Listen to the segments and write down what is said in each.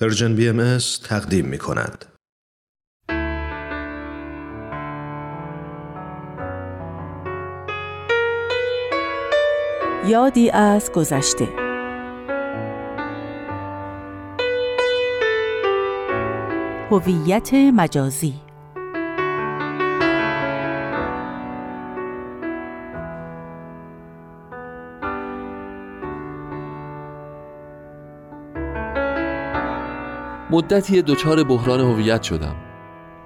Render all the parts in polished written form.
پرژن BMS تقدیم می کند. یادی از گذشته. هویت مجازی. مدتی دوچار بحران هویت شدم.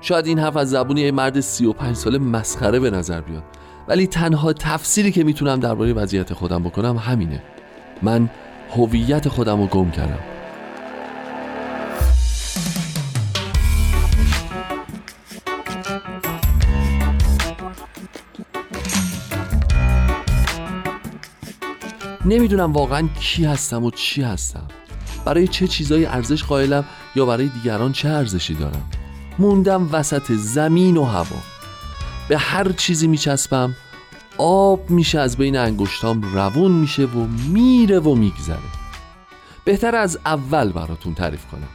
شاید این حرف از زبونی یه مرد 35 ساله مسخره به نظر بیاد، ولی تنها تفسیری که میتونم درباره وضعیت خودم بکنم همینه. من هویت خودم رو گم کردم. نمیدونم واقعا کی هستم و چی هستم، برای چه چیزای ارزش قائلم یا برای دیگران چه ارزشی دارم. موندم وسط زمین و هوا. به هر چیزی میچسبم، آب میشه از بین انگشتام روون میشه و میره و میگذره. بهتر از اول براتون تعریف کنم.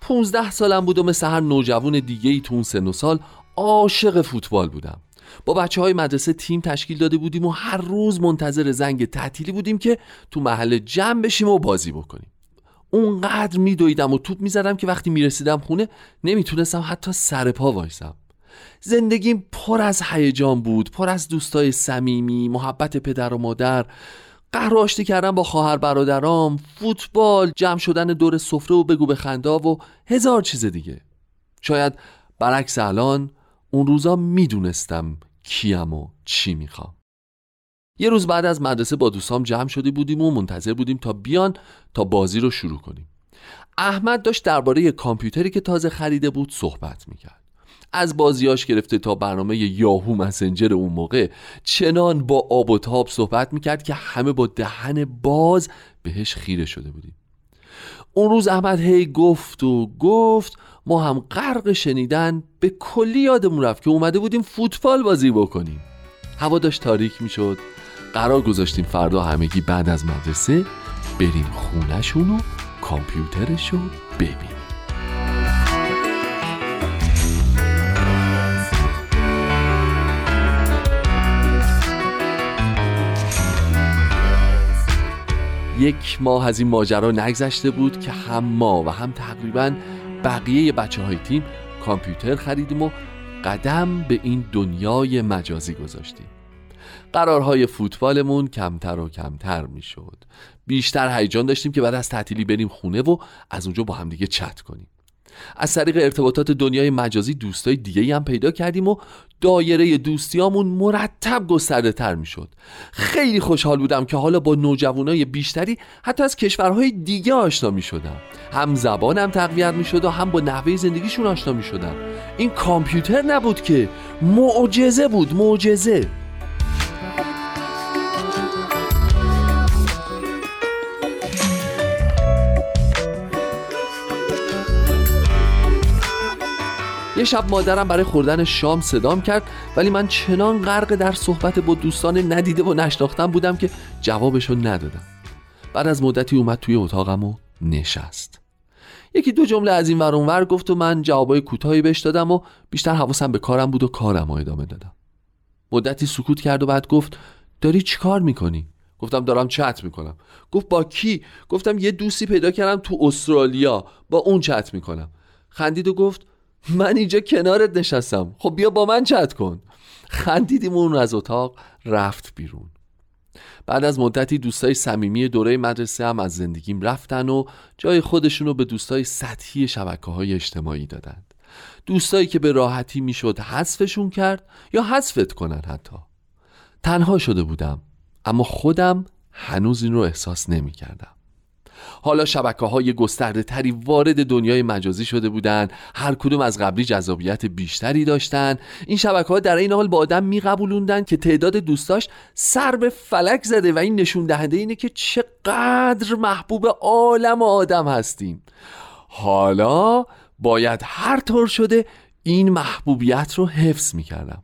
15 سالم بود و مثل هر نوجوان دیگه‌ای تو اون سن و سال عاشق فوتبال بودم. با بچه‌های مدرسه تیم تشکیل داده بودیم و هر روز منتظر زنگ تعطیلی بودیم که تو محله جمع بشیم و بازی بکنیم. اونقدر میدویدم و توپ میزدم که وقتی میرسیدم خونه نمیتونستم حتی سر پا وایسم. زندگیم پر از هیجان بود، پر از دوستای صمیمی، محبت پدر و مادر، قهر آشتی کردن با خواهر برادرام، فوتبال، جمع شدن دور سفره و بگو بخندا و هزار چیز دیگه. شاید برعکس الان اون روزا میدونستم کیم و چی میخوام. یه روز بعد از مدرسه با دوستام جمع شده بودیم و منتظر بودیم تا بیان تا بازی رو شروع کنیم. احمد داشت درباره کامپیوتری که تازه خریده بود صحبت میکرد. از بازیاش گرفته تا برنامه یاهو مسنجر اون موقع، چنان با آب و تاب صحبت میکرد که همه با دهن باز بهش خیره شده بودیم. اون روز احمد هی گفت و گفت، ما هم غرق شنیدن به کلی یادمون رفت که اومده بودیم فوتبال بازی بکنیم. هوا داشت تاریک می شد. قرار گذاشتیم فردا همگی بعد از مدرسه بریم خونه‌شون و کامپیوترشو ببینیم. یک ماه از این ماجرا نگذشته بود که هم ما و هم تقریباً بقیه بچه‌های تیم کامپیوتر خریدیم و قدم به این دنیای مجازی گذاشتیم. قرارهای فوتبالمون کمتر و کمتر میشد. بیشتر هیجان داشتیم که بعد از تعطیلی بریم خونه و از اونجا با هم دیگه چت کنیم. از طریق ارتباطات دنیای مجازی دوستای دیگه‌ای هم پیدا کردیم و دایره دوستیامون مرتب گسترده‌تر میشد. خیلی خوشحال بودم که حالا با نوجوانای بیشتری حتی از کشورهای دیگه آشنا میشدم. هم زبانم تقویت میشد و هم با نحوه زندگیشون آشنا میشدم. این کامپیوتر نبود که، معجزه بود، معجزه. یه شب مادرم برای خوردن شام صدام کرد، ولی من چنان غرق در صحبت با دوستان ندیده و نشناختم بودم که جوابشو ندادم. بعد از مدتی اومد توی اتاقم و نشست. یکی دو جمله از این ور اون ور گفت و من جوابای کوتاهی بهش دادم و بیشتر حواسم به کارم بود و کارم رو ادامه دادم. مدتی سکوت کرد و بعد گفت داری چی کار میکنی؟ گفتم دارم چت میکنم. گفت با کی؟ گفتم یه دوستی پیدا کردم تو استرالیا، با اون چت میکنم. خندید و گفت من اینجا کنارت نشستم، خب بیا با من چت کن. خندیدیم و اون از اتاق رفت بیرون. بعد از مدتی دوستای صمیمی دوره مدرسه هم از زندگیم رفتن و جای خودشون رو به دوستای سطحی شبکه‌های اجتماعی دادن. دوستایی که به راحتی میشد حذفشون کرد یا حذفت کنن. حتی تنها شده بودم، اما خودم هنوز این رو احساس نمی‌کردم. حالا شبکه‌های گسترده‌تری وارد دنیای مجازی شده بودند، هر کدوم از قبلی جذابیت بیشتری داشتند. این شبکه‌ها در این حال با آدم می‌قبولوندند که تعداد دوستاش سر به فلک زده و این نشون دهنده اینه که چقدر محبوب عالم و آدم هستیم. حالا باید هر طور شده این محبوبیت رو حفظ می‌کردم.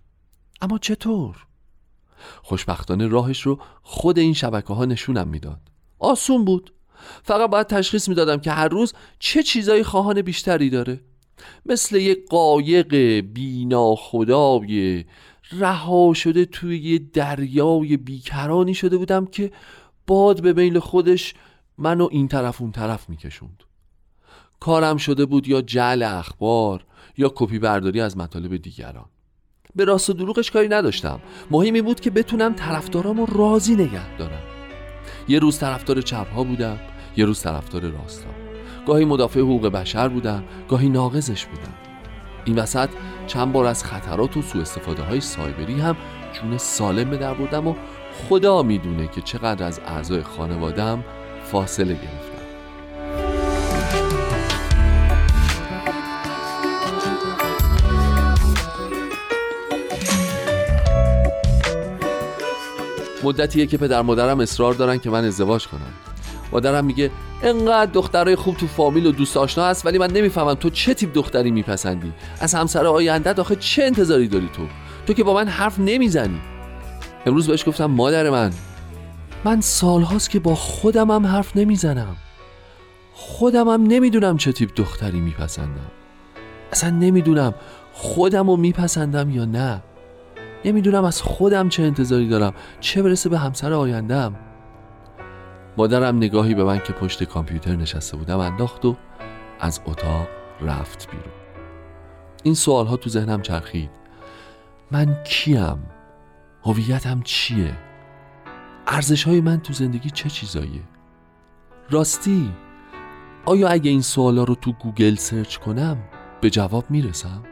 اما چطور؟ خوشبختانه راهش رو خود این شبکه‌ها نشونم میداد. آسون بود. فقط باید تشخیص میدادم که هر روز چه چیزایی خواهان بیشتری داره. مثل یک قایق بیناخدای رها شده توی یه دریای بیکرانی شده بودم که باد به میل خودش منو این طرف اون طرف میکشوند. کارم شده بود یا جعل اخبار یا کپی برداری از مطالب دیگران. به راست و دروغش کاری نداشتم، مهمی بود که بتونم طرفدارامو راضی نگه دارم. یه روز طرفدار چپ‌ها بودم، یه روز طرفدار راست‌ها. گاهی مدافع حقوق بشر بودم، گاهی ناقضش بودم. این وسط چند بار از خطرات و سوءاستفاده‌های سایبری هم جون سالم به در بردم و خدا میدونه که چقدر از اعضای خانواده‌ام فاصله گرفتم. مدتیه که پدر مادرم اصرار دارن که من ازدواج کنم. مادرم میگه انقدر دخترای خوب تو فامیل و دوست آشنا هست، ولی من نمیفهمم تو چه تیپ دختری میپسندی؟ از همسر آیندت آخه چه انتظاری داری؟ تو که با من حرف نمیزنی. امروز بهش گفتم مادر من سالهاست که با خودمم حرف نمیزنم. خودمم نمیدونم چه تیپ دختری میپسندم. اصلا نمیدونم خودمو میپسندم یا نه. نمیدونم از خودم چه انتظاری دارم، چه برسه به همسر آینده‌ام. مادرم نگاهی به من که پشت کامپیوتر نشسته بودم انداخت و از اتاق رفت بیرون. این سوالها تو ذهنم چرخید. من کیم؟ هویتم چیه؟ ارزش‌های من تو زندگی چه چیزاییه؟ راستی آیا اگه این سوالا رو تو گوگل سرچ کنم به جواب میرسم؟